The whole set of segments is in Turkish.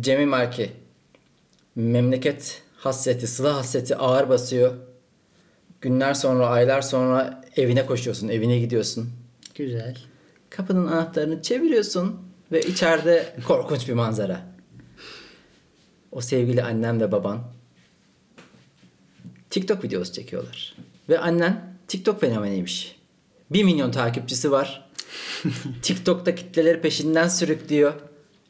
Cemil Marki. Memleket hasreti, silah hasreti ağır basıyor. Günler sonra, aylar sonra evine koşuyorsun, evine gidiyorsun. Güzel. Kapının anahtarını çeviriyorsun ve içeride korkunç bir manzara. O sevgili annem ve baban TikTok videosu çekiyorlar. Ve annen TikTok fenomeniymiş. 1 milyon takipçisi var. TikTok'ta kitleleri peşinden sürüklüyor.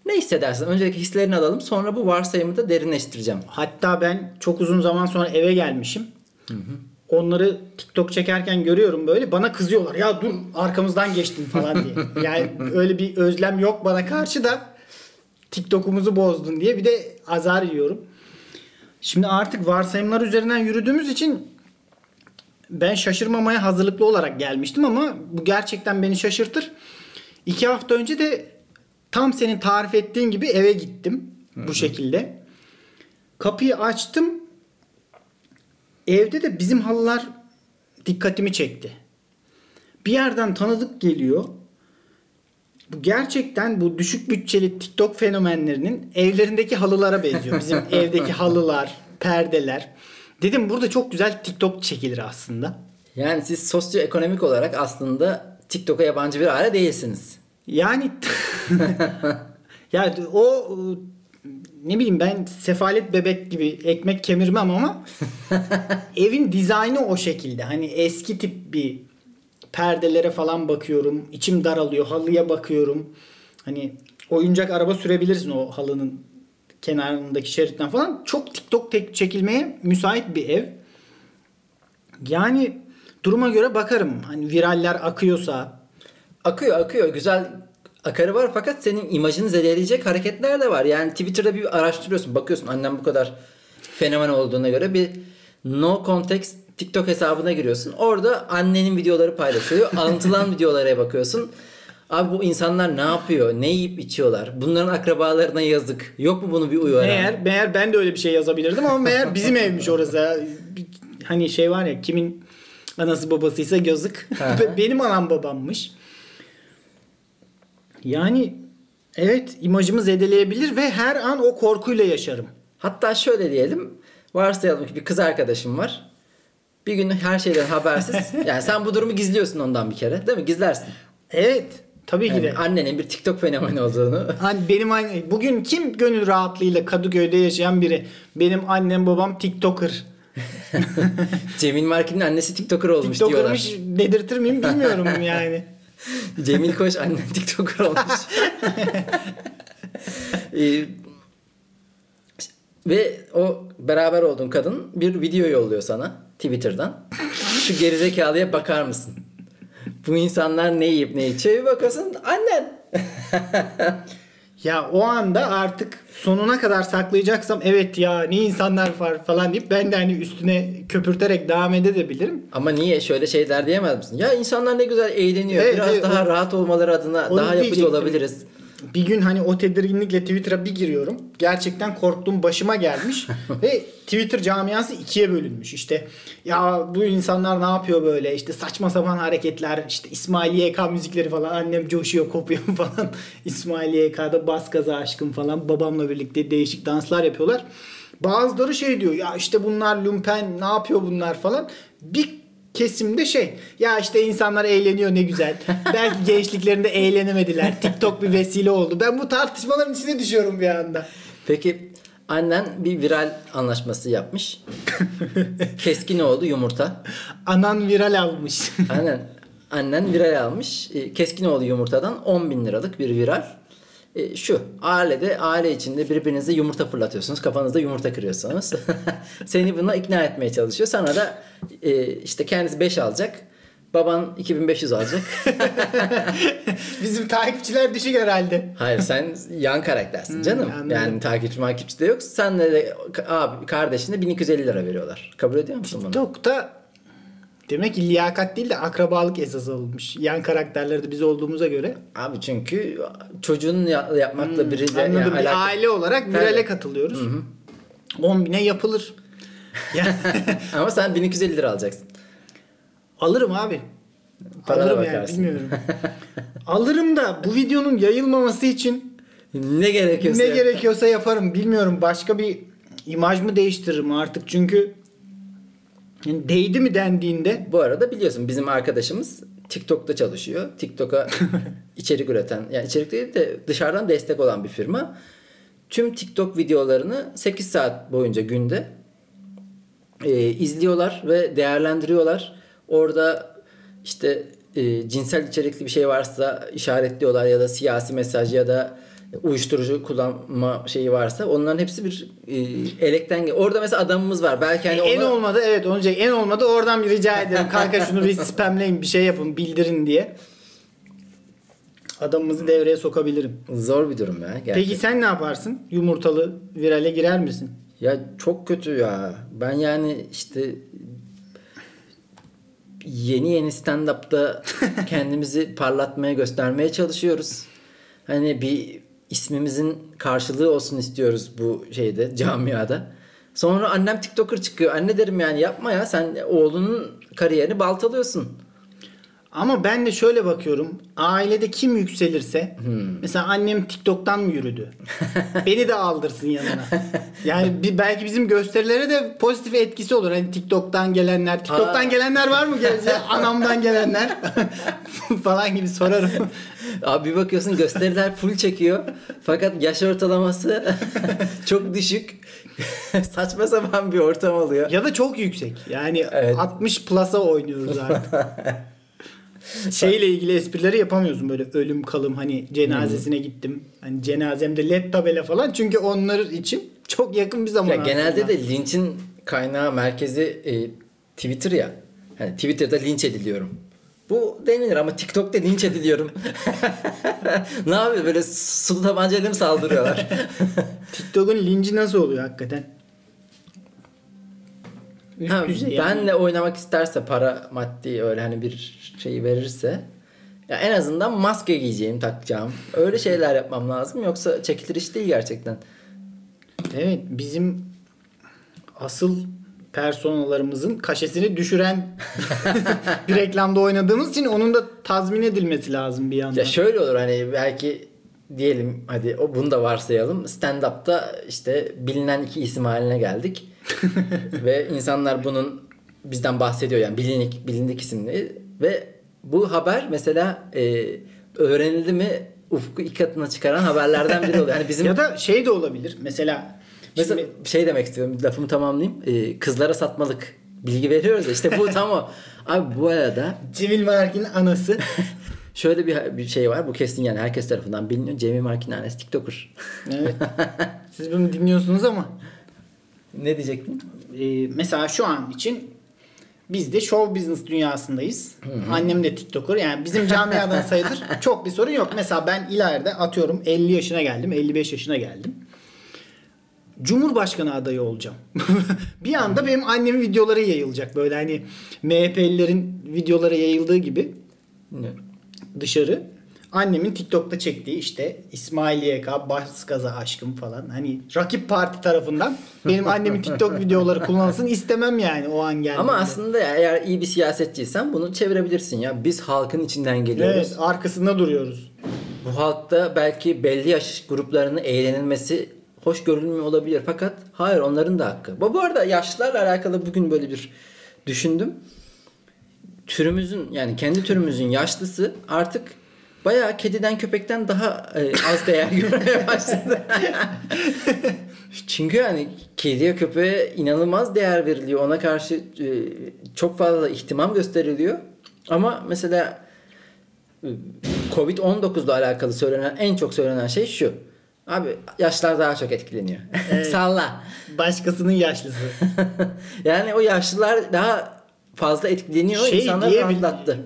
Ne hissedersin? Önceki hislerini alalım. Sonra bu varsayımı da derinleştireceğim. Hatta ben çok uzun zaman sonra eve gelmişim. Hı hı. Onları TikTok çekerken görüyorum böyle. Bana kızıyorlar. Ya dur arkamızdan geçtin falan diye. Yani öyle bir özlem yok bana karşı da TikTok'umuzu bozdun diye bir de azar yiyorum. Şimdi artık varsayımlar üzerinden yürüdüğümüz için ben şaşırmamaya hazırlıklı olarak gelmiştim ama bu gerçekten beni şaşırtır. 2 hafta önce de tam senin tarif ettiğin gibi eve gittim. Hı-hı. Bu şekilde. Kapıyı açtım. Evde de bizim halılar dikkatimi çekti. Bir yerden tanıdık geliyor. Bu gerçekten bu düşük bütçeli TikTok fenomenlerinin evlerindeki halılara benziyor. Bizim evdeki halılar, perdeler. Dedim burada çok güzel TikTok çekilir aslında. Yani siz sosyoekonomik olarak aslında TikTok'a yabancı bir aile değilsiniz. Yani yani o ne bileyim ben sefalet bebek gibi ekmek kemirmem ama evin dizaynı o şekilde. Hani eski tip bir perdelere falan bakıyorum. İçim daralıyor. Halıya bakıyorum. Hani oyuncak araba sürebilirsin o halının kenarındaki şeritten falan. Çok TikTok çekilmeye müsait bir ev. Yani duruma göre bakarım. Hani viraller akıyorsa. Akıyor. Güzel akarı var fakat senin imajını zedeleyecek hareketler de var. Yani Twitter'da bir araştırıyorsun. Bakıyorsun annem bu kadar fenomen olduğuna göre bir no context TikTok hesabına giriyorsun. Orada annenin videoları paylaşılıyor. Anlatılan videolara bakıyorsun. Abi bu insanlar ne yapıyor? Ne yiyip içiyorlar? Bunların akrabalarına yazık. Yok mu bunu bir uyaran? Meğer ben de öyle bir şey yazabilirdim ama meğer bizim evmiş orası. Hani şey var ya kimin anası babasıysa yazık. Benim anam babammış. Yani evet imajımı zedeleyebilir ve her an o korkuyla yaşarım. Hatta şöyle diyelim. Varsayalım ki bir kız arkadaşım var. Bir gün her şeyden habersiz. Yani sen bu durumu gizliyorsun ondan bir kere. Değil mi? Gizlersin. Evet. Tabii ki yani de. Annenin bir TikTok fenomeni olduğunu. Benim annem. Bugün kim gönül rahatlığıyla Kadıköy'de yaşayan biri? Benim annem babam TikToker. Cemil Marki'nin annesi TikToker olmuş diyorlar. TikToker'mış dedirtir miyim bilmiyorum yani. Cemil Koç annen TikToker olmuş. Ve o beraber olduğun kadın bir video yolluyor sana Twitter'dan. Şu gerizekalıya bakar mısın? Bu insanlar ne yiyip ne içiyor bakasın annen. Ya o anda artık sonuna kadar saklayacaksam evet ya ne insanlar var falan deyip ben de hani üstüne köpürterek devam edebilirim. Ama niye şöyle şeyler diyemez misin? Ya insanlar ne güzel eğleniyor. Evet, biraz daha rahat olmaları adına daha yapıcı olabiliriz. Bir gün hani o tedirginlikle Twitter'a bir giriyorum. Gerçekten korktuğum başıma gelmiş. Ve Twitter camiası 2'ye bölünmüş. İşte ya bu insanlar ne yapıyor böyle? İşte saçma sapan hareketler. İşte İsmail YK müzikleri falan. Annem coşuyor, kopuyor falan. İsmail YK'da bas gaza aşkım falan. Babamla birlikte değişik danslar yapıyorlar. Bazıları şey diyor. Ya işte bunlar lümpen. Ne yapıyor bunlar falan. Bir kesimde şey ya işte insanlar eğleniyor ne güzel. Belki gençliklerinde eğlenemediler. TikTok bir vesile oldu. Ben bu tartışmaların içine düşüyorum bir anda. Peki annen bir viral anlaşması yapmış. Keskin oldu yumurta. Anan viral almış. Annen viral almış. Keskin oldu yumurtadan 10.000 liralık bir viral. Şu aile içinde birbirinize yumurta fırlatıyorsunuz, kafanızda yumurta kırıyorsunuz. Seni buna ikna etmeye çalışıyor. Sana da işte kendisi 5 alacak, baban 2500 alacak. Bizim takipçiler düşük herhalde. Hayır, sen yan karaktersin canım. Yani takipçi de yok. Sen de abi kardeşine 1250 lira veriyorlar. Kabul ediyor musun bunu? TikTok'ta demek ki liyakat değil de akrabalık esas alınmış. Yan karakterleri de biz olduğumuza göre. Abi çünkü çocuğun yapmakla biriyle yani bir aile olarak virale katılıyoruz. 10.000'e yapılır. Ama sen 1250 lira alacaksın. Alırım abi. Parana alırım bakarsın. Yani bilmiyorum. Alırım da bu videonun yayılmaması için Ne gerekiyorsa yaparım. Bilmiyorum, başka bir imaj mı değiştiririm artık, çünkü yani değdi mi dendiğinde. Bu arada biliyorsun bizim arkadaşımız TikTok'ta çalışıyor. TikTok'a içerik üreten, yani içerik değil de dışarıdan destek olan bir firma. Tüm TikTok videolarını 8 saat boyunca günde izliyorlar ve değerlendiriyorlar. Orada işte cinsel içerikli bir şey varsa işaretliyorlar, ya da siyasi mesaj ya da uyuşturucu kullanma şeyi varsa onların hepsi bir elekten. Orada mesela adamımız var. Belki hani en ona... olmadı, evet, onun en olmadı oradan bir rica ederim. Kanka şunu bir spamleyin, bir şey yapın, bildirin diye. Adamımızı devreye sokabilirim. Zor bir durum ya gerçekten. Peki sen ne yaparsın? Yumurtalı virale girer misin? Ya çok kötü ya. Ben yani işte yeni stand-up'ta kendimizi parlatmaya, göstermeye çalışıyoruz. Hani bir ismimizin karşılığı olsun istiyoruz bu şeyde, camiada. Sonra annem TikToker çıkıyor. Anne derim yani, yapma ya, sen oğlunun kariyerini baltalıyorsun. Ama ben de şöyle bakıyorum. Ailede kim yükselirse, mesela annem TikTok'tan mı yürüdü? Beni de aldırsın yanına. Yani belki bizim gösterilere de pozitif etkisi olur. Hani TikTok'tan gelenler var mı gelecek? Anamdan gelenler falan gibi sorarım. Abi bir bakıyorsun gösteriler full çekiyor. Fakat yaş ortalaması çok düşük. Saçma sapan bir ortam oluyor. Ya da çok yüksek. Yani evet. 60 plus'a oynuyoruz artık. Şeyle ilgili esprileri yapamıyorsun, böyle ölüm kalım, hani cenazesine gittim. Hani cenazemde led tabela falan, çünkü onlar için çok yakın bir zaman. Ya genelde de linçin kaynağı merkezi Twitter ya. Hani Twitter'da linç ediliyorum. Bu denilir ama TikTok'ta linç ediliyorum. Ne yapıyor, böyle sulu tabancayla mı saldırıyorlar? TikTok'un linci nasıl oluyor hakikaten? Ha, benle oynamak isterse, para, maddi, öyle hani bir şeyi verirse ya, en azından maske giyeceğim, takacağım, öyle şeyler yapmam lazım, yoksa çekilir iş değil gerçekten. Evet, bizim asıl personalarımızın kaşesini düşüren bir reklamda oynadığımız için onun da tazmin edilmesi lazım bir yandan. Ya şöyle olur, hani belki diyelim, hadi bunu da varsayalım, stand-up'ta işte bilinen iki isim haline geldik. Ve insanlar bunun bizden bahsediyor, yani bilindik isimli, ve bu haber mesela öğrenildi mi ufku iki katına çıkaran haberlerden biri oluyor. Yani bizim... Ya da şey de olabilir mesela şimdi... şey demek istiyorum, lafımı tamamlayayım, kızlara satmalık bilgi veriyoruz ya, işte bu tam o. Abi bu arada Cemil Marki'nin anası şöyle bir şey var, bu kesin yani herkes tarafından biliniyor, Cemil Marki'nin annesi TikToker. Evet. Siz bunu dinliyorsunuz ama ne diyecektim? Mesela şu an için biz de show business dünyasındayız. Hı-hı. Annem de TikToker. Yani bizim camiadan sayılır. Çok bir sorun yok. Mesela ben ileride, atıyorum, 50 yaşına geldim, 55 yaşına geldim, Cumhurbaşkanı adayı olacağım. Bir anda benim annemin videoları yayılacak. Böyle hani MHP'lilerin videoları yayıldığı gibi. Ne? Dışarı. Annemin TikTok'ta çektiği işte İsmail YK, Başkaza Aşkım falan. Hani rakip parti tarafından benim annemin TikTok videoları kullansın istemem yani o an geldiğinde. Ama aslında ya, eğer iyi bir siyasetçiysen bunu çevirebilirsin ya. Biz halkın içinden geliyoruz. Evet, arkasında duruyoruz. Bu halkta belki belli yaş gruplarının eğlenilmesi hoş görülmüyor olabilir. Fakat hayır, onların da hakkı. Bu arada yaşlılarla alakalı bugün böyle bir düşündüm. Türümüzün, yani kendi türümüzün yaşlısı artık bayağı kediden, köpekten daha az değer görmeye başladı. Çünkü yani kediye, köpeğe inanılmaz değer veriliyor. Ona karşı çok fazla ihtimam gösteriliyor. Ama mesela Covid-19'la alakalı en çok söylenen şey şu. Abi yaşlar daha çok etkileniyor. Evet. Salla. Başkasının yaşlısı. Yani o yaşlılar daha fazla etkileniyor. İnsanlar anlattı.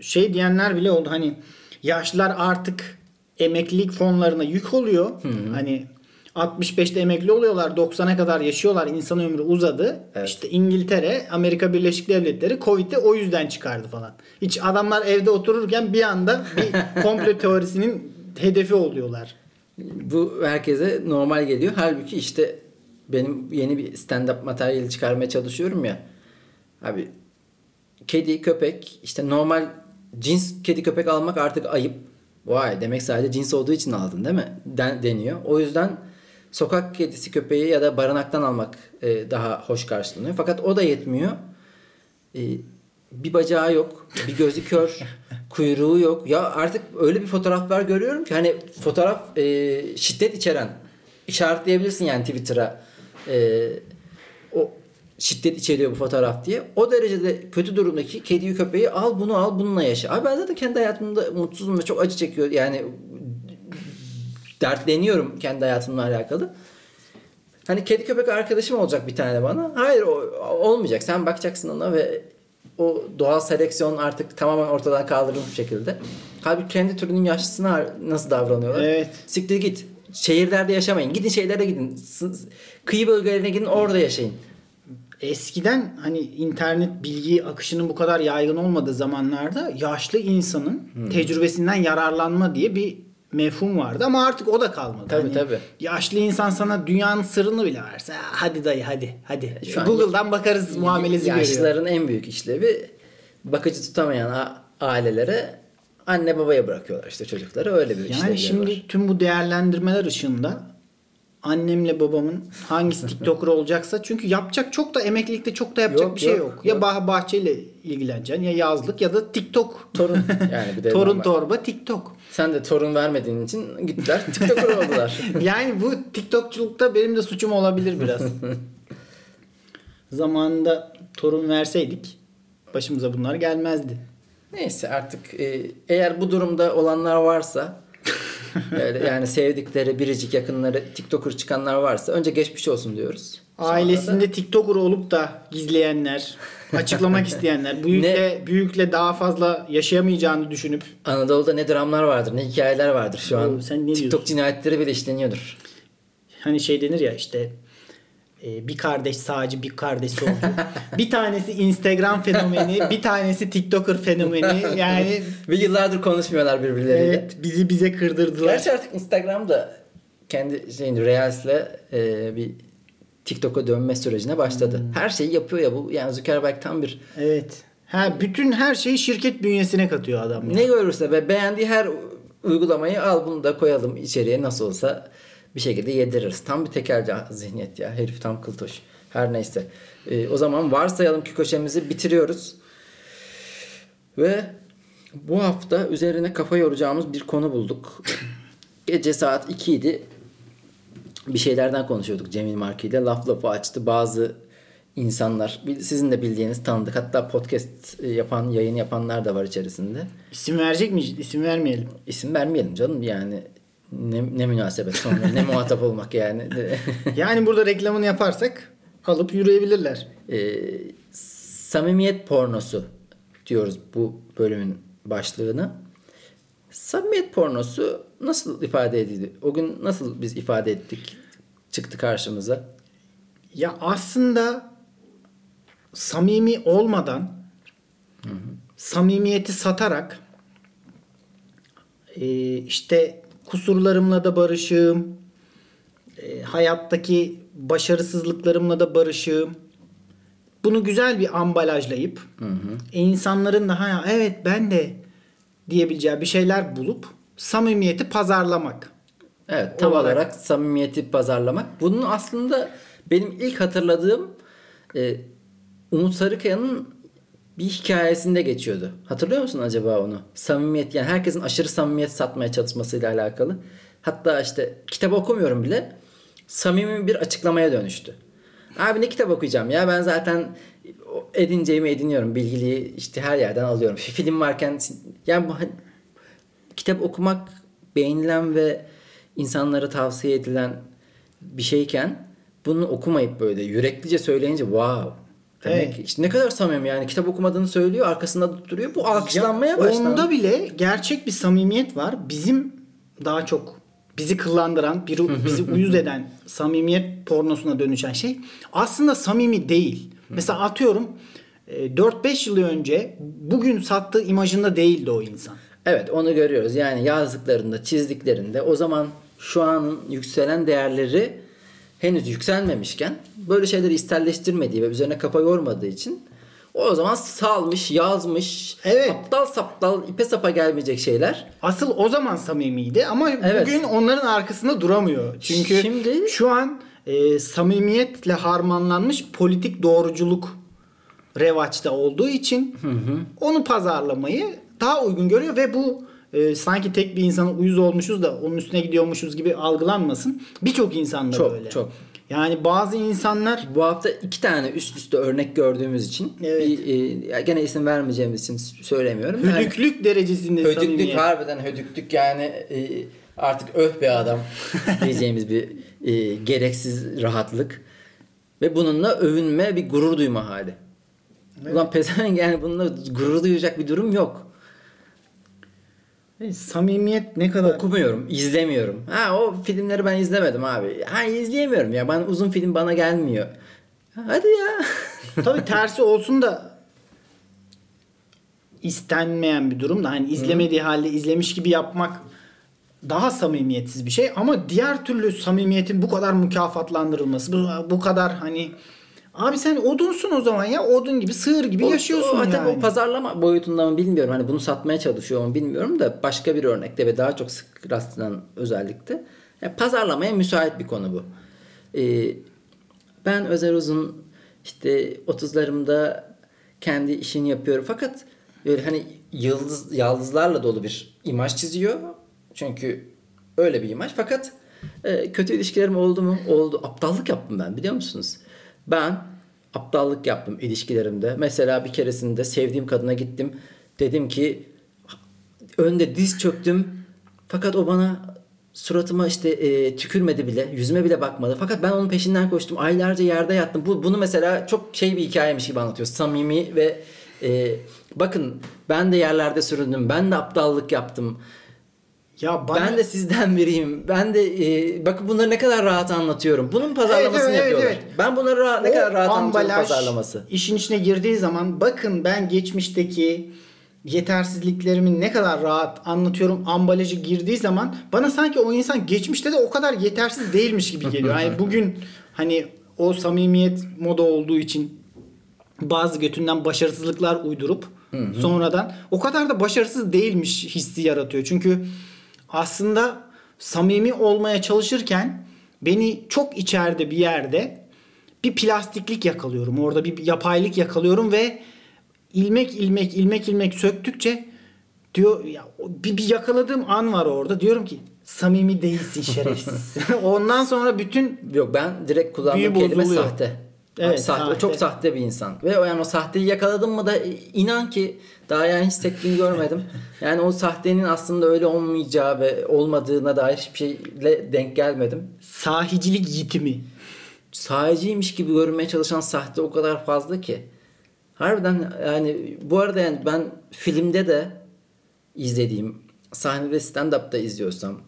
Şey diyenler bile oldu, hani yaşlılar artık emeklilik fonlarına yük oluyor. Hmm. Hani 65'te emekli oluyorlar, 90'a kadar yaşıyorlar. İnsan ömrü uzadı. Evet. İşte İngiltere, Amerika Birleşik Devletleri Covid'i o yüzden çıkardı falan. Hiç adamlar evde otururken bir anda bir komplo teorisinin hedefi oluyorlar. Bu herkese normal geliyor. Halbuki işte benim yeni bir stand-up materyali çıkarmaya çalışıyorum ya. Abi kedi, köpek, işte normal cins kedi köpek almak artık ayıp. Vay, demek sadece cins olduğu için aldın değil mi? Deniyor. O yüzden sokak kedisi, köpeği ya da barınaktan almak daha hoş karşılanıyor. Fakat o da yetmiyor. Bir bacağı yok, bir gözü kör, kuyruğu yok. Ya artık öyle bir fotoğraflar görüyorum ki hani fotoğraf şiddet içeren. İşaretleyebilirsin yani Twitter'a. O şiddet içeriyor bu fotoğraf diye. O derecede kötü durumdaki kediyi, köpeği al, bunu al, bununla yaşa. Abi ben zaten kendi hayatımda mutsuzum ve çok acı çekiyor. Yani dertleniyorum kendi hayatımla alakalı. Hani kedi köpek arkadaşım olacak bir tane bana. Hayır, olmayacak. Sen bakacaksın ona ve o doğal seleksiyon artık tamamen ortadan kaldırılmış şekilde. Halbuki kendi türünün yaşlısına nasıl davranıyorlar? Evet. Siktir git. Şehirlerde yaşamayın. Gidin şehirlere gidin. Kıyı bölgelerine gidin, orada yaşayın. Eskiden hani internet bilgi akışının bu kadar yaygın olmadığı zamanlarda yaşlı insanın tecrübesinden yararlanma diye bir mefhum vardı ama artık o da kalmadı. Tabii hani tabii. Yaşlı insan sana dünyanın sırrını bile verse hadi dayı hadi. Şu Google'dan bakarız muamelesi görüyor. Yaşlıların en büyük işlevi bakıcı tutamayan ailelere anne babaya bırakıyorlar işte çocukları, öyle bir işlevi. Yani şimdi var. Tüm bu değerlendirmeler ışığında annemle babamın hangisi TikToker olacaksa çünkü yapacak çok da emeklilikte çok da yapacak yok. Ya bahçeyle ilgileneceksin ya yazlık ya da TikTok. Torun yani bir de torun torba TikTok. Sen de torun vermediğin için gittiler TikToker oldular. Yani bu TikTokçulukta benim de suçum olabilir biraz. Zamanında torun verseydik başımıza bunlar gelmezdi. Neyse artık eğer bu durumda olanlar varsa yani sevdikleri, biricik yakınları TikToker çıkanlar varsa önce geçmiş olsun diyoruz. Ailesinde da TikToker olup da gizleyenler, açıklamak isteyenler, büyükle daha fazla yaşayamayacağını düşünüp. Anadolu'da ne dramlar vardır, ne hikayeler vardır şu an. Sen ne TikTok diyorsun? Cinayetleri bile işleniyordur. Hani şey denir ya işte bir kardeş sağcı, bir kardeş solcu. Bir tanesi Instagram fenomeni, bir tanesi TikToker fenomeni. Yani ve yıllardır konuşmuyorlar birbirleriyle. Evet, bize kırdırdılar. Gerçi artık Instagram'da kendi Reels'le bir TikTok'a dönme sürecine başladı. Her şeyi yapıyor ya bu. Yani Zuckerberg tam bir evet. Bütün her şeyi şirket bünyesine katıyor adam. Ne görürse ve beğendiği her uygulamayı al bunu da koyalım içeriye nasıl olsa bir şekilde yediririz. Tam bir tekelci zihniyet ya. Herif tam kıltoş. Her neyse. O zaman varsayalım ki köşemizi bitiriyoruz. Ve bu hafta üzerine kafa yoracağımız bir konu bulduk. Gece saat 2 idi. Bir şeylerden konuşuyorduk Cemil Marki ile. Lafı açtı. Bazı insanlar, sizin de bildiğiniz tanıdık. Hatta podcast yapan, yayın yapanlar da var içerisinde. İsim verecek miyiz? İsim vermeyelim. İsim vermeyelim canım. Yani ne münasebet sonra ne muhatap olmak yani. Yani burada reklamını yaparsak alıp yürüyebilirler. Samimiyet pornosu diyoruz bu bölümün başlığını. Samimiyet pornosu nasıl ifade edildi? O gün nasıl biz ifade ettik? Çıktı karşımıza. Ya aslında samimi olmadan samimiyeti satarak işte kusurlarımla da barışığım, hayattaki başarısızlıklarımla da barışığım. Bunu güzel bir ambalajlayıp insanların da evet ben de diyebileceği bir şeyler bulup samimiyeti pazarlamak. Evet, tam olarak samimiyeti pazarlamak. Bunun aslında benim ilk hatırladığım Umut Sarıkaya'nın bir hikayesinde geçiyordu. Hatırlıyor musun acaba onu? Samimiyet, yani herkesin aşırı samimiyet satmaya çalışmasıyla alakalı. Hatta işte kitabı okumuyorum bile. Samimi bir açıklamaya dönüştü. Abi ne kitap okuyacağım ya? Ben zaten edineceğimi ediniyorum. Bilgiliği işte her yerden alıyorum. Film varken yani bu, hani, kitap okumak beğenilen ve insanlara tavsiye edilen bir şeyken bunu okumayıp böyle yüreklice söyleyince wow. Demek işte ne kadar samimi yani kitap okumadığını söylüyor arkasında duruyor bu alkışlanmaya başlandı. Onda bile gerçek bir samimiyet var. Bizim daha çok bizi kıllandıran, bizi uyuz eden samimiyet pornosuna dönüşen şey aslında samimi değil. Mesela atıyorum 4-5 yıl önce bugün sattığı imajında değildi o insan. Evet, onu görüyoruz yani yazdıklarında, çizdiklerinde o zaman şu an yükselen değerleri henüz yükselmemişken böyle şeyleri isterleştirmediği ve üzerine kafa yormadığı için O zaman salmış, yazmış. Evet. Aptal saptal, ipe sapa gelmeyecek şeyler. Asıl o zaman samimiydi ama evet, bugün onların arkasında duramıyor. Çünkü şimdi şu an samimiyetle harmanlanmış politik doğruculuk revaçta olduğu için onu pazarlamayı daha uygun görüyor ve bu sanki tek bir insana uyuz olmuşuz da onun üstüne gidiyormuşuz gibi algılanmasın. Birçok insan da böyle. Çok. Yani bazı insanlar... Bu hafta 2 tane üst üste örnek gördüğümüz için... Evet. Gene isim vermeyeceğimiz için söylemiyorum. Hödüklük yani, derecesinde hödüklük, samimiyet. Hödüklük, harbiden hödüklük yani artık öh be adam diyeceğimiz bir gereksiz rahatlık. Ve bununla övünme, bir gurur duyma hali. Evet. Ulan pezevenk, yani bununla gurur duyacak bir durum yok. Samimiyet ne kadar... Okumuyorum, izlemiyorum. O filmleri ben izlemedim abi. İzleyemiyorum ya. Ben uzun film bana gelmiyor. Hadi ya. Tabii tersi olsun da istenmeyen bir durum da hani izlemediği halde izlemiş gibi yapmak daha samimiyetsiz bir şey ama diğer türlü samimiyetin bu kadar mükafatlandırılması, bu kadar hani abi sen odunsun o zaman ya. Odun gibi, sığır gibi yaşıyorsun yani. Hatta o pazarlama boyutunda mı bilmiyorum. Hani bunu satmaya çalışıyor mu bilmiyorum da başka bir örnekte ve daha çok sık rastlanan özellikle. Yani pazarlamaya müsait bir konu bu. Ben Özer Uzun işte 30'larımda kendi işini yapıyorum. Fakat böyle hani yaldızlarla dolu bir imaj çiziyor. Çünkü öyle bir imaj. Fakat kötü ilişkilerim oldu mu? Oldu. Aptallık yaptım ben, biliyor musunuz? Ben aptallık yaptım ilişkilerimde. Mesela bir keresinde sevdiğim kadına gittim. Dedim ki, önde diz çöktüm. Fakat o bana suratıma tükürmedi bile. Yüzüme bile bakmadı. Fakat ben onun peşinden koştum. Aylarca yerde yattım. Bunu mesela çok bir hikayemiş gibi anlatıyor. Samimi ve bakın ben de yerlerde süründüm. Ben de aptallık yaptım. Ya ben de sizden biriyim. Ben de bakın bunları ne kadar rahat anlatıyorum. Bunun pazarlamasını yapıyorlar. Evet. Ben bunları ne kadar rahat anlatıyorum pazarlaması. İşin içine girdiği zaman bakın ben geçmişteki yetersizliklerimi ne kadar rahat anlatıyorum ambalajı girdiği zaman bana sanki o insan geçmişte de o kadar yetersiz değilmiş gibi geliyor. Yani bugün hani o samimiyet moda olduğu için bazı götünden başarısızlıklar uydurup sonradan o kadar da başarısız değilmiş hissi yaratıyor. Çünkü aslında samimi olmaya çalışırken beni çok içeride bir yerde bir plastiklik yakalıyorum. Orada bir yapaylık yakalıyorum ve ilmek ilmek söktükçe diyor ya, bir yakaladığım an var orada. Diyorum ki samimi değilsin şerefsiz. Ondan sonra bütün yok, ben direkt kullandığım kelime bozuluyor. Sahte. Evet, sahte. Çok sahte bir insan. Ve o sahteyi yakaladım mı da inan ki daha hiç tekniğini görmedim. Yani o sahtenin aslında öyle olmayacağı ve olmadığına dair hiçbir şeyle denk gelmedim. Sahicilik yitimi. Sahiciymiş gibi görünmeye çalışan sahte o kadar fazla ki. Harbiden yani bu arada yani ben filmde de izlediğim, sahnede stand-up'ta izliyorsam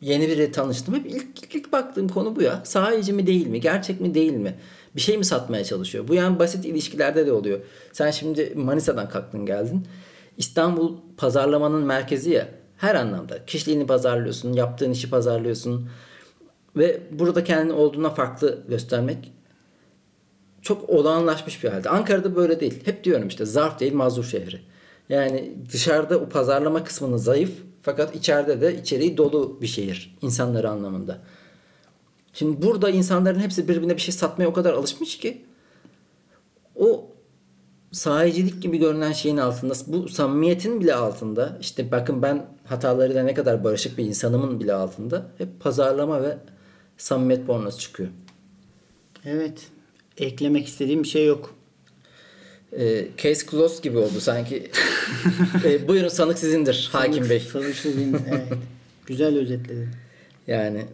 yeni biri tanıştım. Hep ilk baktığım konu bu ya. Sahici mi değil mi? Gerçek mi değil mi? Bir şey mi satmaya çalışıyor? Bu yani basit ilişkilerde de oluyor. Sen şimdi Manisa'dan kalktın geldin. İstanbul pazarlamanın merkezi ya. Her anlamda. Kişiliğini pazarlıyorsun. Yaptığın işi pazarlıyorsun. Ve burada kendini olduğuna farklı göstermek çok olağanlaşmış bir halde. Ankara'da böyle değil. Hep diyorum zarf değil mazur şehri. Yani dışarıda o pazarlama kısmını zayıf, fakat içeride de içeriği dolu bir şehir insanları anlamında. Şimdi burada insanların hepsi birbirine bir şey satmaya o kadar alışmış ki o sahicilik gibi görünen şeyin altında, bu samimiyetin bile altında, bakın ben hatalarıyla ne kadar barışık bir insanımın bile altında hep pazarlama ve samimiyet pornosu çıkıyor. Evet. Eklemek istediğim bir şey yok. Case closed gibi oldu sanki. Buyurun sanık sizindir hakim bey. Sanık sizin, evet. Güzel özetledin. Yani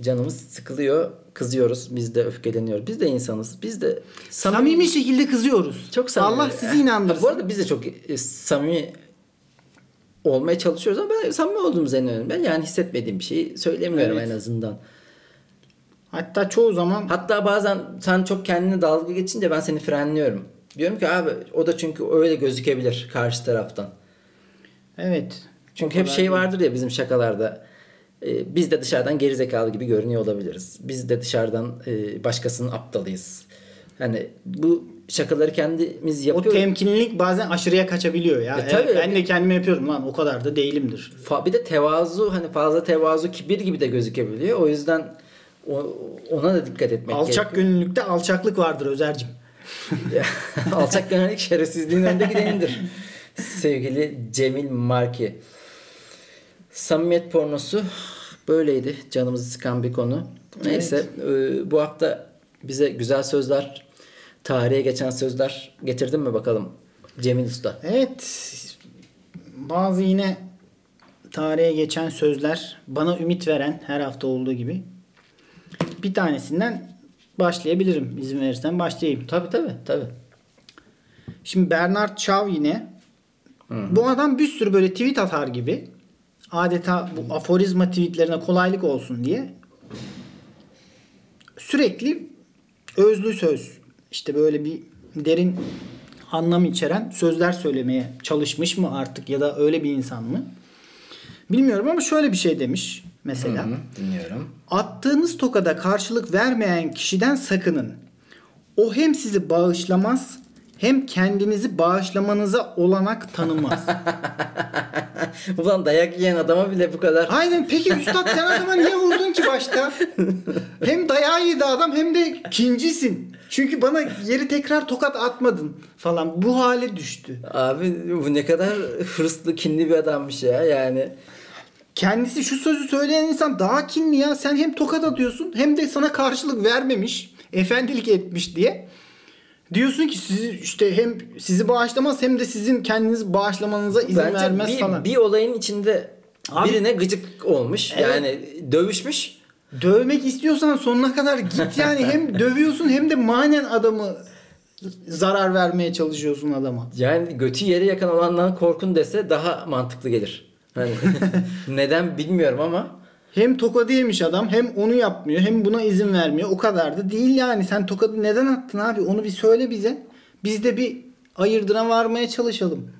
canımız sıkılıyor, kızıyoruz, biz de öfkeleniyoruz. Biz de insanız. Biz de samimi şekilde kızıyoruz. Çok samimi. Allah sizi inandırsın. Bu arada biz de çok samimi olmaya çalışıyoruz ama ben samimi olduğumuz en önemli. Ben yani hissetmediğim bir şeyi söylemiyorum, evet, en azından. Hatta çoğu zaman bazen sen çok kendine dalga geçince ben seni frenliyorum. Diyorum ki abi o da çünkü öyle gözükebilir karşı taraftan. Evet. Çünkü hep şey vardır ya bizim şakalarda. Biz de dışarıdan gerizekalı gibi görünüyor olabiliriz. Biz de dışarıdan başkasının aptalıyız. Yani bu şakaları kendimiz yapıyoruz. O temkinlilik bazen aşırıya kaçabiliyor ya. Tabii, ben de kendimi yapıyorum lan, o kadar da değilimdir. Bir de tevazu, hani fazla tevazu, kibir gibi de gözükebiliyor. O yüzden ona da dikkat etmek gerekiyor. Alçak gönüllülükte alçaklık vardır Özer'cim. Alçak gönüllülük şerefsizliğin önde gidenindir. Sevgili Cemil Marki. Samimiyet pornosu böyleydi. Canımızı sıkan bir konu. Neyse, evet. Bu hafta bize güzel sözler, tarihe geçen sözler getirdin mi bakalım Cemil Usta? Evet. Bazı yine tarihe geçen sözler, bana ümit veren, her hafta olduğu gibi. Bir tanesinden başlayabilirim. İzin verirsen başlayayım. Tabii. Şimdi Bernard Shaw yine. Hı-hı. Bu adam bir sürü böyle tweet atar gibi. Adeta bu aforizma tweetlerine kolaylık olsun diye sürekli özlü söz, işte böyle bir derin anlam içeren sözler söylemeye çalışmış mı artık, ya da öyle bir insan mı bilmiyorum, ama şöyle bir şey demiş mesela. Dinliyorum. Attığınız tokada karşılık vermeyen kişiden sakının. O hem sizi bağışlamaz, hem kendinizi bağışlamanıza olanak tanımaz. Ulan dayak yiyen adama bile bu kadar. Aynen. Peki üstad, sen adama niye vurdun ki başta? Hem dayağı yedi adam, hem de kincisin. Çünkü bana yeri tekrar tokat atmadın falan. Bu hale düştü. Abi bu ne kadar hırslı, kinli bir adammış ya yani. Kendisi şu sözü söyleyen insan daha kinli ya. Sen hem tokat atıyorsun, hem de sana karşılık vermemiş, efendilik etmiş diye. Diyorsun ki sizi, işte hem sizi bağışlamaz, hem de sizin kendinizi bağışlamanıza izin bence vermez falan. Bir olayın içinde abi, birine gıcık olmuş. Evet. Yani dövüşmüş. Dövmek istiyorsan sonuna kadar git yani. Hem dövüyorsun, hem de manen adamı zarar vermeye çalışıyorsun adama. Yani götü yere yakın olandan korkun dese daha mantıklı gelir. Yani neden bilmiyorum ama. Hem tokadı yemiş adam, hem onu yapmıyor, hem buna izin vermiyor. O kadar da değil yani. Sen tokadı neden attın abi? Onu bir söyle bize. Biz de bir ayırdına varmaya çalışalım.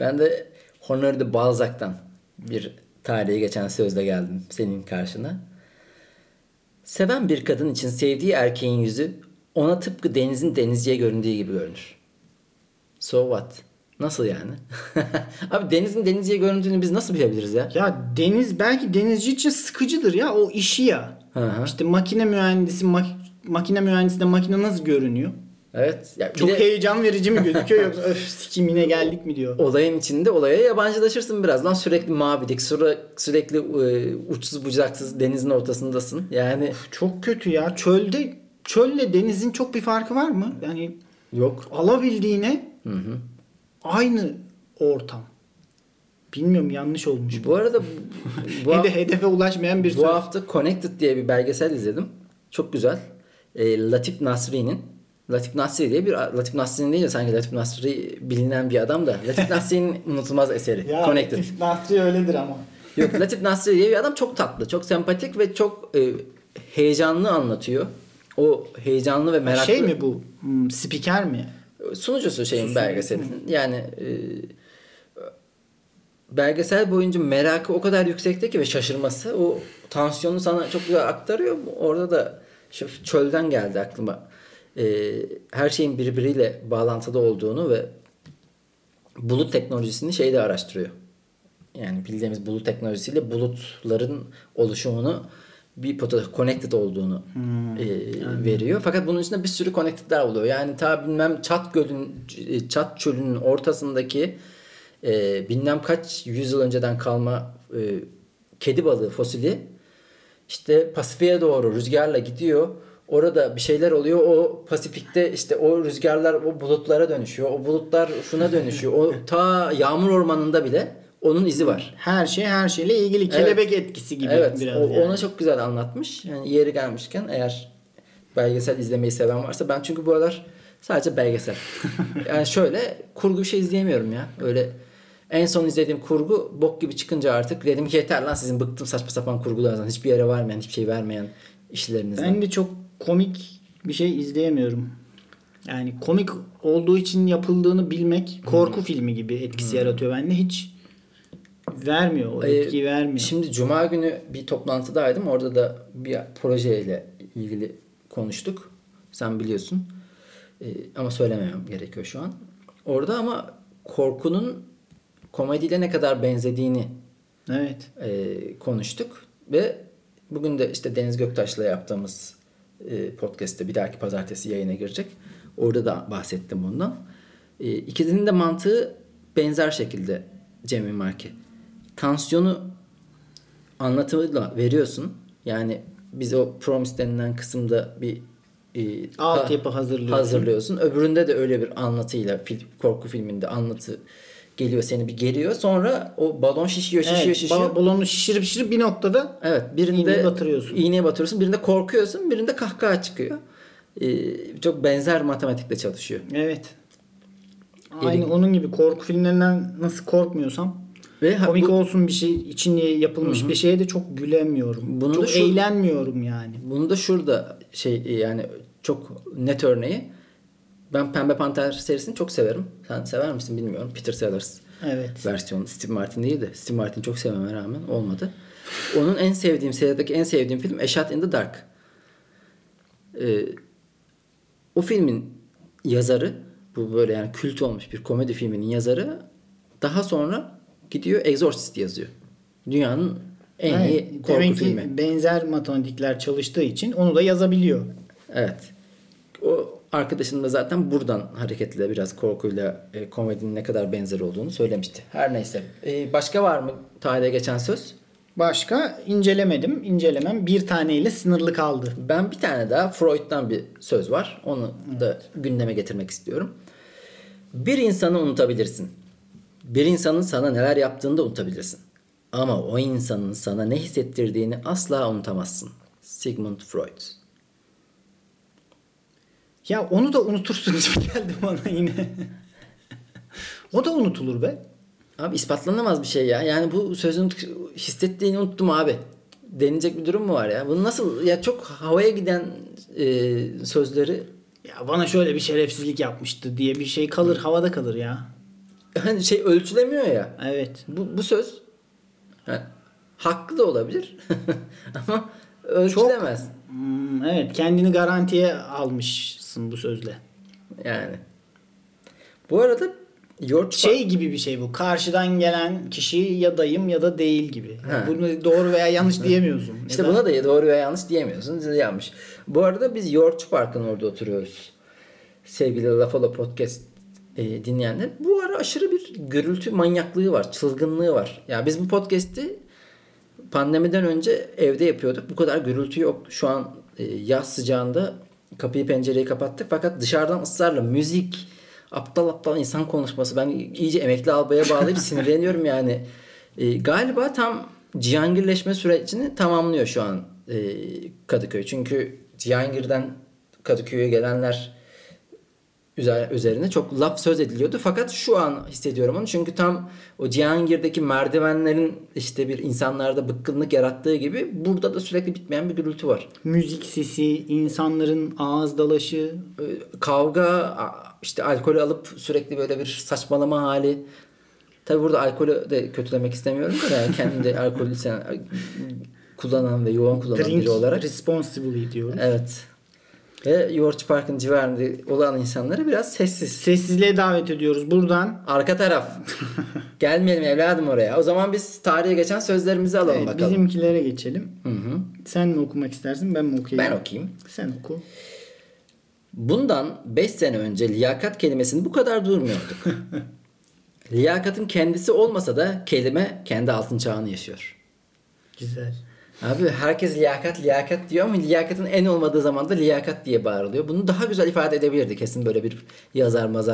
Ben de Honoré de Balzac'tan bir tarihe geçen sözle geldim senin karşına. Seven bir kadın için sevdiği erkeğin yüzü ona tıpkı denizin denizciye göründüğü gibi görünür. So what? Nasıl yani? Abi denizin denizciye göründüğünü biz nasıl bilebiliriz ya? Ya deniz belki denizci için sıkıcıdır ya. O işi ya. Hı-hı. İşte makine mühendisi, makine mühendisinde makine nasıl görünüyor? Evet. Ya çok heyecan verici mi gözüküyor, yoksa öf sikim yine geldik mi diyor. Olayın içinde olaya yabancılaşırsın biraz. Lan sürekli mavilik, sürekli uçsuz bucaksız denizin ortasındasın. Yani of, çok kötü ya. Çölle denizin çok bir farkı var mı? Yani yok. Alabildiğine. Hı. Aynı ortam. Bilmiyorum, yanlış olmuş. Bu arada hedefe ulaşmayan bir söz. Bu hafta Connected diye bir belgesel izledim. Çok güzel. Latif Nasri'nin deyince sanki Latif Nasri bilinen bir adam da. Latif Nasri'nin unutulmaz eseri. Ya, Connected. Latif Nasri öyledir ama. Yok, Latif Nasri diye bir adam çok tatlı, çok sempatik ve çok heyecanlı anlatıyor. O heyecanlı ve meraklı. Şey mi bu? Spiker mi? Sunucusu belgeselin. Yani belgesel boyunca merakı o kadar yüksekteki ve şaşırması, o tansiyonu sana çok güzel aktarıyor. Orada da çölden geldi aklıma. Her şeyin birbiriyle bağlantılı olduğunu ve bulut teknolojisini de araştırıyor. Yani bildiğimiz bulut teknolojisiyle bulutların oluşumunu, bir connected olduğunu veriyor. Fakat bunun içinde bir sürü connected'ler oluyor. Yani ta bilmem Çat çölünün ortasındaki bilmem kaç yüzyıl önceden kalma kedi balığı fosili işte Pasifik'e doğru rüzgarla gidiyor. Orada bir şeyler oluyor. O Pasifik'te işte o rüzgarlar o bulutlara dönüşüyor. O bulutlar şuna dönüşüyor. O ta yağmur ormanında bile onun izi var. Her şeyle ilgili. Kelebek etkisi gibi. Evet. Biraz ona çok güzel anlatmış. Yani yeri gelmişken eğer belgesel izlemeyi seven varsa, ben çünkü bu aralar sadece belgesel. Yani şöyle kurgu bir şey izleyemiyorum ya. Öyle en son izlediğim kurgu bok gibi çıkınca artık dedim ki yeter lan, sizin bıktım saçma sapan kurgulardan. Hiçbir yere varmayan, hiçbir şey vermeyen işlerinizden. Ben de çok komik bir şey izleyemiyorum. Yani komik olduğu için yapıldığını bilmek korku filmi gibi etkisi yaratıyor bende. Hiç vermiyor. O etkiyi vermiyor. Şimdi cuma günü bir toplantıdaydım. Orada da bir projeyle ilgili konuştuk. Sen biliyorsun. Ama söylememem gerekiyor şu an. Orada ama korkunun komediyle ne kadar benzediğini evet konuştuk. Ve bugün de işte Deniz Göktaş'la yaptığımız podcast'te bir dahaki pazartesi yayına girecek. Orada da bahsettim bundan. İkisinin de mantığı benzer şekilde Cemil Marki. Tansiyonu anlatımıyla veriyorsun. Yani biz o promise denilen kısımda bir altyapı hazırlıyorsun. Öbüründe de öyle bir anlatıyla korku filminde anlatı geliyor, seni bir geliyor. Sonra o balon şişiyor. Evet, balonu şişirip bir noktada evet, birinde iğneye batırıyorsun. Birinde korkuyorsun. Birinde kahkaha çıkıyor. Çok benzer matematikle çalışıyor. Evet. Aynı onun gibi korku filmlerinden nasıl korkmuyorsam komik olsun bir şey için yapılmış hı-hı bir şeye de çok gülemiyorum. Bunu çok eğlenmiyorum yani. Bunu da şurada yani çok net örneği. Ben Pembe Panter serisini çok severim. Sen sever misin bilmiyorum. Peter Sellers evet versiyonu. Steve Martin değil de. Steve Martin çok sevmeme rağmen olmadı. Onun en sevdiğim serideki en sevdiğim film A Shot in the Dark. O filmin yazarı, bu böyle yani kült olmuş bir komedi filminin yazarı daha sonra gidiyor Exorcist yazıyor. Dünyanın en iyi korku filmi. Benzer matematikler çalıştığı için onu da yazabiliyor. Evet. O arkadaşım da zaten buradan hareketle biraz korkuyla komedinin ne kadar benzer olduğunu söylemişti. Her neyse. Başka var mı tarihe geçen söz? Başka incelemedim. İncelemem bir taneyle sınırlı kaldı. Ben bir tane daha Freud'dan bir söz var. Onu da gündeme getirmek istiyorum. Bir insanı unutabilirsin. Bir insanın sana neler yaptığını da unutabilirsin. Ama o insanın sana ne hissettirdiğini asla unutamazsın. Sigmund Freud. Ya onu da unutursunuz geldi bana yine. O da unutulur be. Abi ispatlanamaz bir şey ya. Yani bu sözün hissettiğini unuttum abi denilecek bir durum mu var ya? Bunu nasıl ya, çok havaya giden sözleri. Ya bana şöyle bir şerefsizlik yapmıştı diye bir şey kalır, havada kalır ya. Yani ölçülemiyor ya. Evet. Bu söz yani, haklı da olabilir ama ölçülemez. Çok, evet, kendini garantiye almışsın bu sözle. Yani. Bu arada gibi bir şey bu. Karşıdan gelen kişi ya dayım ya da değil gibi. Yani bunu doğru veya yanlış diyemiyorsun. İşte buna da doğru veya yanlış diyemiyorsun. Size yanlış. Bu arada biz Yoğurtçu Park'ın orada oturuyoruz. Sevgili Lafola Podcast dinleyenler. Bu ara aşırı bir gürültü manyaklığı var. Çılgınlığı var. Ya yani biz bu podcast'i pandemiden önce evde yapıyorduk. Bu kadar gürültü yok. Şu an yaz sıcağında kapıyı pencereyi kapattık. Fakat dışarıdan ısrarla müzik, aptal insan konuşması. Ben iyice emekli albaya bağlayıp sinirleniyorum yani. Galiba tam Cihangirleşme sürecini tamamlıyor şu an Kadıköy. Çünkü Cihangir'den Kadıköy'e gelenler üzerine çok laf söz ediliyordu. Fakat şu an hissediyorum onu. Çünkü tam o Cihangir'deki merdivenlerin işte bir insanlarda bıkkınlık yarattığı gibi burada da sürekli bitmeyen bir gürültü var. Müzik sesi, insanların ağız dalaşı, kavga, işte alkolü alıp sürekli böyle bir saçmalama hali. Tabii burada alkolü de kötülemek istemiyorum da yani kendim de alkolü kullanan ve yoğun kullanan biri olarak. Drink responsibly diyoruz. Evet. Ve Yoğurtçu Park'ın civarında olan insanları biraz sessizliğe davet ediyoruz buradan. Arka taraf. Gelmeyelim evladım oraya. O zaman biz tarihe geçen sözlerimizi alalım bakalım. Bizimkilere geçelim. Hı-hı. Sen mi okumak istersin, ben mi okuyayım? Ben okuyayım. Sen oku. Bundan 5 sene önce liyakat kelimesini bu kadar duyurmuyorduk. Liyakatın kendisi olmasa da kelime kendi altın çağını yaşıyor. Güzel. Abi herkes liyakat diyor ama liyakatın en olmadığı zaman da liyakat diye bağırılıyor. Bunu daha güzel ifade edebilirdi kesin, böyle bir yazar bu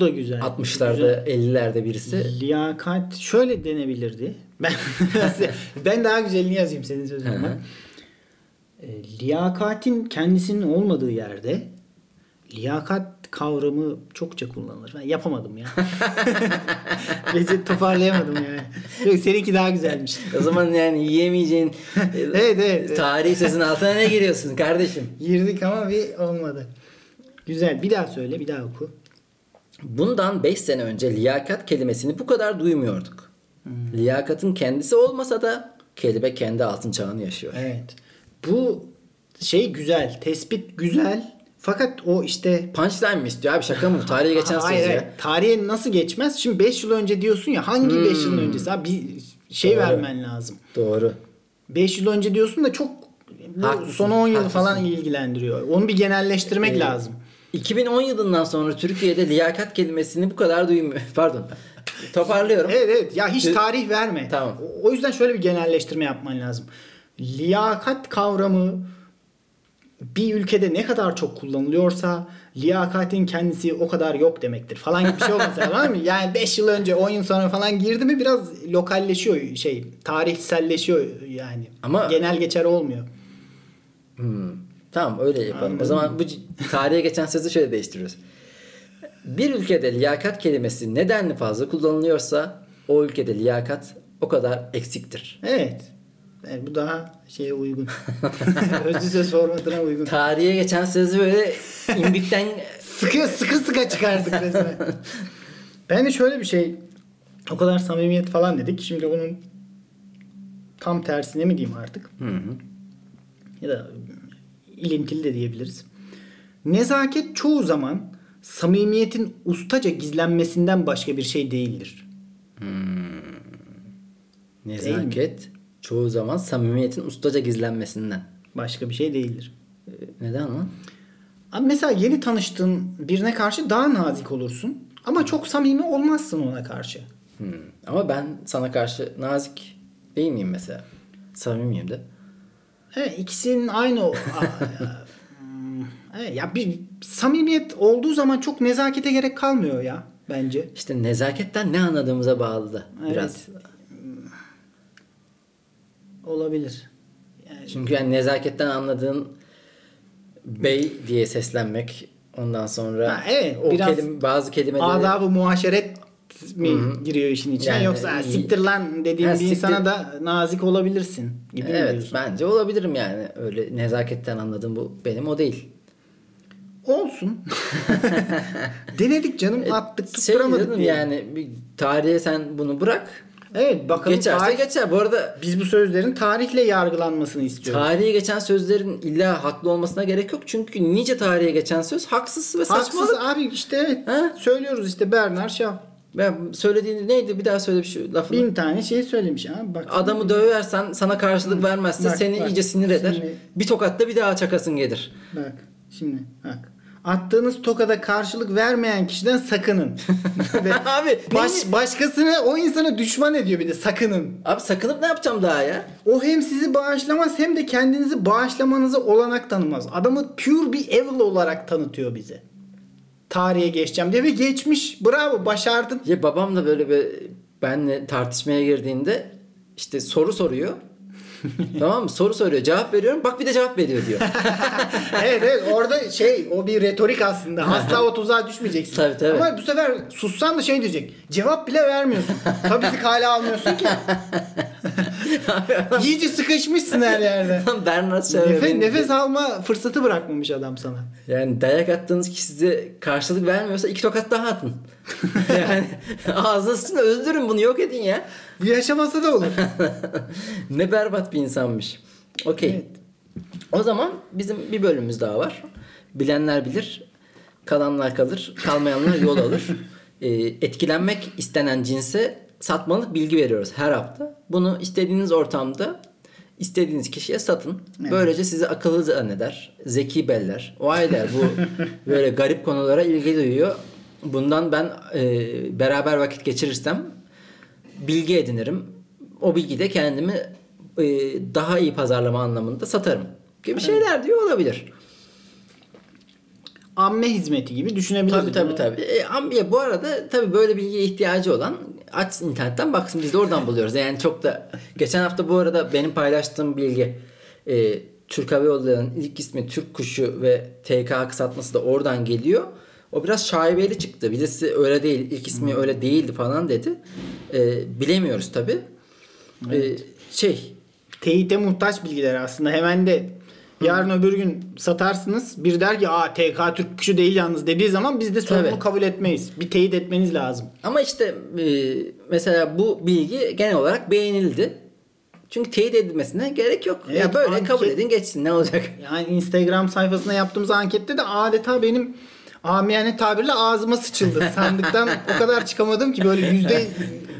da güzel. 60'larda güzel. 50'lerde birisi. Liyakat şöyle denebilirdi. Ben daha güzelini yazayım senin sözünden. Liyakatin kendisinin olmadığı yerde liyakat kavramı çokça kullanılır. Ben yapamadım ya. Lezzet toparlayamadım yani. Yok, seninki daha güzelmiş. O zaman yani yiyemeyeceğin evet. Tarihi sözün altına ne giriyorsun kardeşim? Girdik ama bir olmadı. Güzel. Bir daha söyle, bir daha oku. Bundan 5 sene önce liyakat kelimesini bu kadar duymuyorduk. Liyakatın kendisi olmasa da kelime kendi altın çağını yaşıyor. Evet. Bu şey güzel, tespit güzel. Fakat o işte punchline mi istiyor abi, şaka mı? Tarihe geçen söz ya. Tarihe nasıl geçmez? Şimdi 5 yıl önce diyorsun ya, hangi 5 yıl öncesi? Abi bir şey doğru vermen lazım. Doğru. 5 yıl önce diyorsun da çok haklısın, son 10 yılı falan ilgilendiriyor. Onu bir genelleştirmek lazım. 2010 yılından sonra Türkiye'de liyakat kelimesini bu kadar duymuyor. Pardon. Toparlıyorum. Evet. Ya hiç tarih verme. Tamam. O yüzden şöyle bir genelleştirme yapman lazım. Liyakat kavramı bir ülkede ne kadar çok kullanılıyorsa liyakatin kendisi o kadar yok demektir falan gibi bir şey olmasa tamam mı? Yani 5 yıl önce 10 yıl sonra falan girdi mi biraz lokalleşiyor, şey tarihselleşiyor yani. Ama genel geçer olmuyor. Tamam öyle yapalım. Anladım. O zaman bu tarihe geçen sözü şöyle değiştiriyoruz. Bir ülkede liyakat kelimesi nedenli fazla kullanılıyorsa o ülkede liyakat o kadar eksiktir. Evet. Yani bu daha şeye uygun. Özlü söz formatına uygun. Tarihe geçen sözü böyle imbikten sıkı çıkardık resmen. Ben de şöyle bir şey, o kadar samimiyet falan dedik. Şimdi onun tam tersine mi diyeyim artık? Hı. Ya da ilintili de diyebiliriz. Nezaket çoğu zaman samimiyetin ustaca gizlenmesinden başka bir şey değildir. Nezaket değil, çoğu zaman samimiyetin ustaca gizlenmesinden başka bir şey değildir. Neden lan? Abi mesela yeni tanıştığın birine karşı daha nazik olursun ama çok samimi olmazsın ona karşı. Ama ben sana karşı nazik değil miyim mesela? Samimiyim de. Evet, ikisinin aynı evet, ya bir samimiyet olduğu zaman çok nezakete gerek kalmıyor ya bence. İşte nezaketten ne anladığımıza bağlı da biraz. Olabilir. Yani çünkü yani nezaketten anladığın bey diye seslenmek, ondan sonra o biraz bazı kelimeleri adab-ı muaşeret mi giriyor işin içine yani, yoksa siktir lan dediğim bir insana da nazik olabilirsin gibi mi diyorsun? Bence olabilirim yani. Öyle nezaketten anladığım bu benim o değil. Olsun. Denedik canım, attık tutturamadık diye. Yani bir tarihe sen bunu bırak. Evet, bakalım geçerse geçer. Bu arada biz bu sözlerin tarihle yargılanmasını istiyoruz. Tarihe geçen sözlerin illa haklı olmasına gerek yok. Çünkü nice tarihe geçen söz haksız ve saçmalık. Haksız abi işte evet. Ha? Söylüyoruz işte Bernard Shaw. Ben söylediğini neydi? Bir daha söyle bir şey lafını. 1000 tane şey söylemiş abi. Bak, adamı döversen, sana karşılık vermezse seni iyice sinir eder. Şimdi bir tokatla bir daha çakasın gelir. Bak şimdi bak. Attığınız tokada karşılık vermeyen kişiden sakının. Abi başkasını, o insana düşman ediyor bir de sakının. Abi sakınıp ne yapacağım daha ya? O hem sizi bağışlamaz hem de kendinizi bağışlamanıza olanak tanımaz. Adamı pure bir evil olarak tanıtıyor bize. Tarihe geçeceğim diye ve geçmiş. Bravo, başardın. Ya babam da böyle benle tartışmaya girdiğinde işte soru soruyor. Tamam mı? Soru soruyor. Cevap veriyorum. Bak bir de cevap veriyor diyor. Evet. Orada o bir retorik aslında. Asla o tuzağa düşmeyeceksin. Tabii. Ama bu sefer sussan da diyecek. Cevap bile vermiyorsun. Tabii ki hala almıyorsun ki. İyice sıkışmışsın her yerde. Nefes alma fırsatı bırakmamış adam sana. Yani dayak attığınız kişi size karşılık vermiyorsa 2 tokat daha atın. Yani ağzınızı öldürün bunu, yok edin ya. Bu yaşamasa da olur. Ne berbat bir insanmış. Okey. Evet. O zaman bizim bir bölümümüz daha var. Bilenler bilir, kalanlar kalır, kalmayanlar yol alır. Etkilenmek istenen cinse satmalık bilgi veriyoruz her hafta. Bunu istediğiniz ortamda istediğiniz kişiye satın. Evet. Böylece sizi akıllı zanneder, zeki beller. Vay der, bu böyle garip konulara ilgi duyuyor. Bundan ben beraber vakit geçirirsem bilgi edinirim. O bilgiyle kendimi daha iyi pazarlama anlamında satarım gibi şeyler diyor olabilir. Amme hizmeti gibi düşünebiliriz. Tabii. Bu arada tabii böyle bilgiye ihtiyacı olan açsın internetten baksın, biz de oradan buluyoruz. Yani çok da geçen hafta bu arada benim paylaştığım bilgi Türk Hava Yolları'nın ilk ismi Türk Kuşu ve THK kısaltması da oradan geliyor. O biraz şaibeli çıktı. Birisi öyle değil, ilk ismi öyle değildi falan dedi. Bilemiyoruz tabii. Evet. Teyite muhtaç bilgiler aslında. Hemen de yarın öbür gün satarsınız. Bir der ki TK Türk Kuşu değil yalnız dediği zaman biz de sorunu kabul etmeyiz. Bir teyit etmeniz lazım. Ama mesela bu bilgi genel olarak beğenildi. Çünkü teyit edilmesine gerek yok. Evet, ya böyle anket, kabul edin geçsin, ne olacak? Yani Instagram sayfasına yaptığımız ankette de adeta benim amiyane tabirle ağzıma sıçıldı. Sandıktan o kadar çıkamadım ki, böyle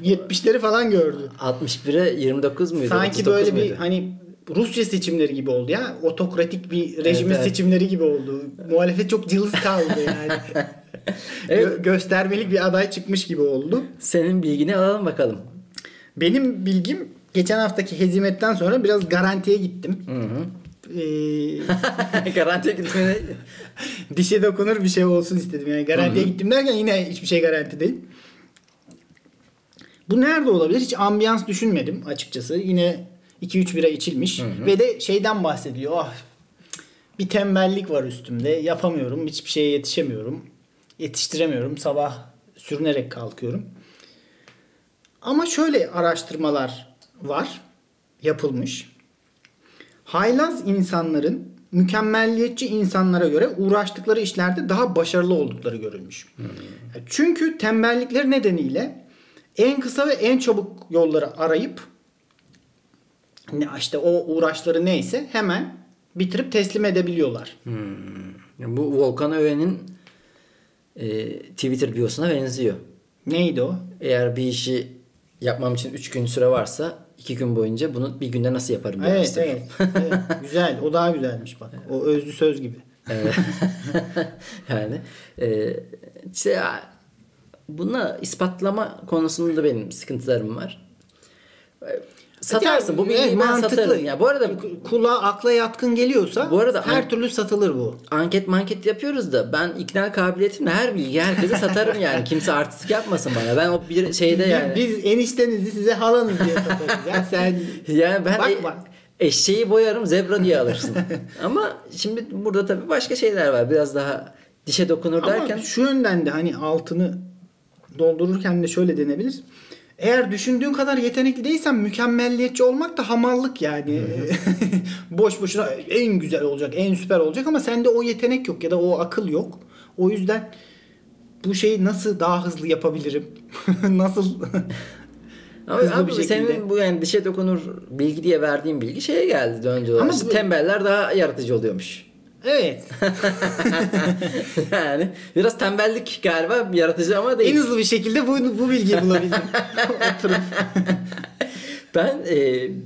%70'leri falan gördü. 61'e 29 muydu? Sanki böyle muydu? Bir hani Rusya seçimleri gibi oldu ya. Otokratik bir rejimin seçimleri gibi oldu. Muhalefet çok cılız kaldı yani. Evet. Göstermelik bir aday çıkmış gibi oldu. Senin bilgini alalım bakalım. Benim bilgim, geçen haftaki hezimetten sonra biraz garantiye gittim. Hı hı. Garantiye gittim. Dişe dokunur bir şey olsun istedim. Yani garantiye hı hı. gittim derken yine hiçbir şey garanti değil. Bu nerede olabilir? Hiç ambiyans düşünmedim açıkçası. Yine 2-3 bira içilmiş. Hı hı. Ve de şeyden bahsediyor. Ah, bir tembellik var üstümde. Yapamıyorum. Hiçbir şeye yetişemiyorum. Yetiştiremiyorum. Sabah sürünerek kalkıyorum. Ama şöyle araştırmalar var. Yapılmış. Haylaz insanların mükemmelliyetçi insanlara göre uğraştıkları işlerde daha başarılı oldukları görülmüş. Hmm. Çünkü tembellikleri nedeniyle en kısa ve en çabuk yolları arayıp işte o uğraşları neyse hemen bitirip teslim edebiliyorlar. Hmm. Bu Volkan Öğen'in Twitter biosuna benziyor. Neydi o? Eğer bir işi yapmam için 3 gün süre varsa 2 gün boyunca bunu bir günde nasıl yaparım? Evet, evet, evet. Güzel. O daha güzelmiş bak. Evet. O özlü söz gibi. Evet. Yani işte buna ispatlama konusunda benim sıkıntılarım var. Satarsın. Ya, bu bilgiyi ben mantıklı. Satarım. Ya, bu arada kulağa, akla yatkın geliyorsa bu arada, her türlü satılır bu. Anket manket yapıyoruz da ben ikna kabiliyetimle her bilgiyi herkese satarım yani. Kimse artistik yapmasın bana. Ben o bir şeyde yani. Biz eniştenizi size halanız diye satarız. Ya sen yani ben bak. Eşeği boyarım zebra diye alırsın. Ama şimdi burada tabii başka şeyler var. Biraz daha dişe dokunur ama derken. Ama şu yönden de hani altını doldururken de şöyle denebilir. Eğer düşündüğün kadar yetenekli değilsen mükemmelliyetçi olmak da hamallık yani. Boş boşuna en güzel olacak, en süper olacak ama sende o yetenek yok ya da o akıl yok. O yüzden bu şeyi nasıl daha hızlı yapabilirim? Nasıl abi senin bu yani dişe dokunur bilgi diye verdiğin bilgi şeye geldi döndü. Ama bu... tembeller daha yaratıcı oluyormuş. Evet. Yani biraz tembellik galiba yaratıcı ama değil. En hızlı bir şekilde bu bilgiyi bulabildim. Oturup. Ben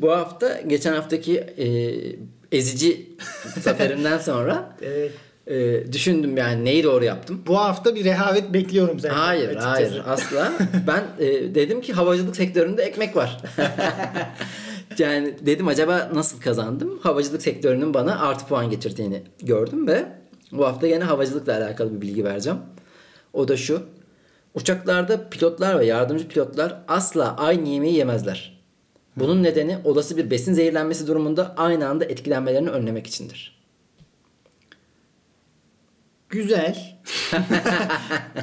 bu hafta geçen haftaki ezici zaferimden sonra evet. Düşündüm yani neyi doğru yaptım. Bu hafta bir rehavet bekliyorum zaten. Hayır asla. Ben dedim ki havacılık sektöründe ekmek var. Yani dedim acaba nasıl kazandım? Havacılık sektörünün bana artı puan getirdiğini gördüm ve bu hafta yine havacılıkla alakalı bir bilgi vereceğim. O da şu. Uçaklarda pilotlar ve yardımcı pilotlar asla aynı yemeği yemezler. Bunun nedeni olası bir besin zehirlenmesi durumunda aynı anda etkilenmelerini önlemek içindir. Güzel.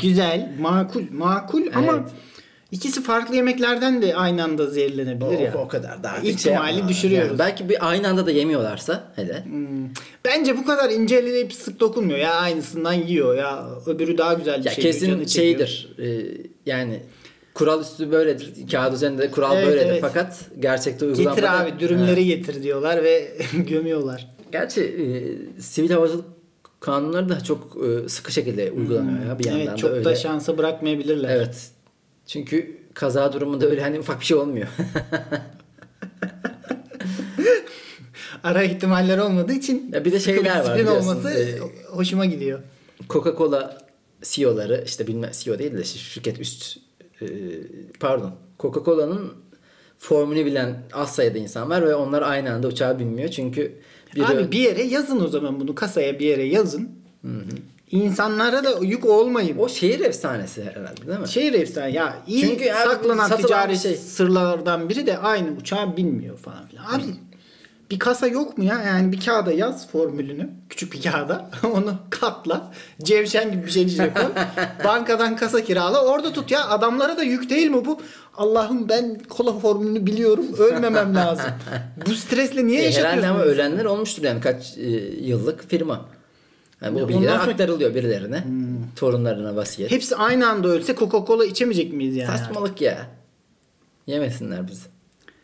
Güzel. Makul evet. Ama... İkisi farklı yemeklerden de aynı anda zehirlenebilir ya. O kadar da. İhtimali düşürüyoruz. Yani belki bir aynı anda da yemiyorlarsa hele. Hmm. Bence bu kadar inceleyip sık dokunmuyor. Ya aynısından yiyor ya öbürü daha güzel bir ya şey. Kesin şeydir. Yani kural üstü böyledir. Kağıt üzerinde kural evet, böyledir. Evet. Fakat gerçekte uygulanmada. Getir abi dürümleri getir diyorlar ve gömüyorlar. Gerçi sivil havacılık kanunları da çok sıkı şekilde uygulanıyor ya bir yandan evet, da öyle. Evet çok da şansa bırakmayabilirler. Evet. Çünkü kaza durumunda öyle hani ufak bir şey olmuyor. Ara ihtimaller olmadığı için ya bir de şeyler var olması hoşuma gidiyor. Coca-Cola CEO'ları işte bilmem CEO değil de şirket üst pardon Coca-Cola'nın formülü bilen az sayıda insan var ve onlar aynı anda uçağa binmiyor çünkü. Abi bir yere yazın o zaman bunu kasaya bir yere yazın. Hı hı. İnsanlara da yük olmayayım. O şehir efsanesi herhalde değil mi? Şehir efsanesi ya. İyi çünkü saklanan ticari sırlardan biri de aynı uçağa binmiyor falan filan. Abi bir kasa yok mu ya? Yani bir kağıda yaz formülünü. Küçük bir kağıda. Onu katla. Cevşen gibi bir şey içine koy. Bankadan kasa kirala. Orada tut ya. Adamlara da yük değil mi bu? Allah'ım ben kola formülünü biliyorum. Ölmemem lazım. Bu stresle niye yaşatıyorsunuz? Herhalde ama ölenler olmuştur yani kaç yıllık firma. Yani bu bilgiler aktarılıyor birilerine. Hmm. Torunlarına vasiyet. Hepsi aynı anda ölse Coca-Cola içemeyecek miyiz yani? Saçmalık ya. Yemesinler bizi.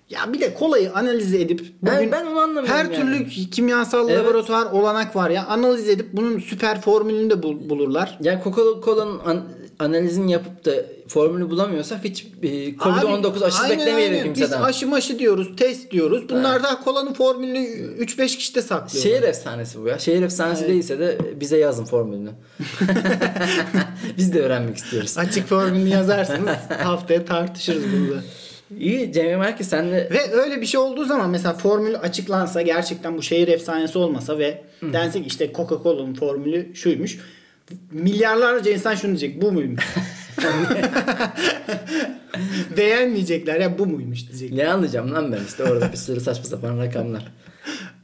Ya bir de kolayı analiz edip bugün ben onu anlamıyorum. Her türlü kimyasal laboratuvar olanak var ya. Analiz edip bunun süper formülünü de bulurlar. Ya yani Coca-Cola'nın analizini yapıp da formülü bulamıyorsak hiç COVID-19 aşısı beklemeyelim kimseden. Biz aşı maşı diyoruz, test diyoruz. Bunlar da kolanın formülünü 3-5 kişi de saklıyor. Şehir efsanesi bu ya. Şehir efsanesi değilse de bize yazın formülünü. Biz de öğrenmek istiyoruz. Açık formülünü yazarsınız. Haftaya tartışırız bunu da. İyi Cemil Marki senle. Ve öyle bir şey olduğu zaman mesela formül açıklansa, gerçekten bu şehir efsanesi olmasa ve densek işte Coca-Cola'nın formülü şuymuş. Milyarlarca insan şunu diyecek. Bu muymuş? Beğenmeyecekler ya, bu muymuş diyecekler. Ne anlayacağım lan ben işte orada bir sürü saçma sapan rakamlar.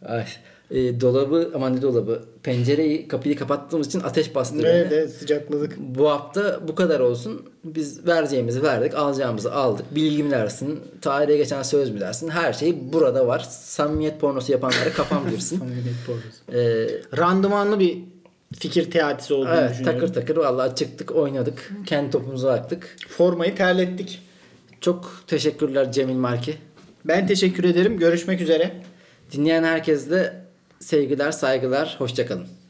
Ay. Dolabı, aman ne dolabı, pencereyi, kapıyı kapattığımız için ateş bastırdı. Evet, sıcakladık. Bu hafta bu kadar olsun. Biz vereceğimizi verdik, alacağımızı aldık. Bilgi mi dersin, tarihe geçen söz mü dersin, her şey burada var. Samimiyet pornosu yapanlara kafam girsin. Samimiyet pornosu. Randımanlı bir fikir teatisi olduğunu düşünüyorum. Evet, takır takır vallahi çıktık, oynadık. Kendi topumuzu attık. Formayı terlettik. Çok teşekkürler Cemil Marki. Ben teşekkür ederim. Görüşmek üzere. Dinleyen herkes de sevgiler, saygılar, hoşça kalın.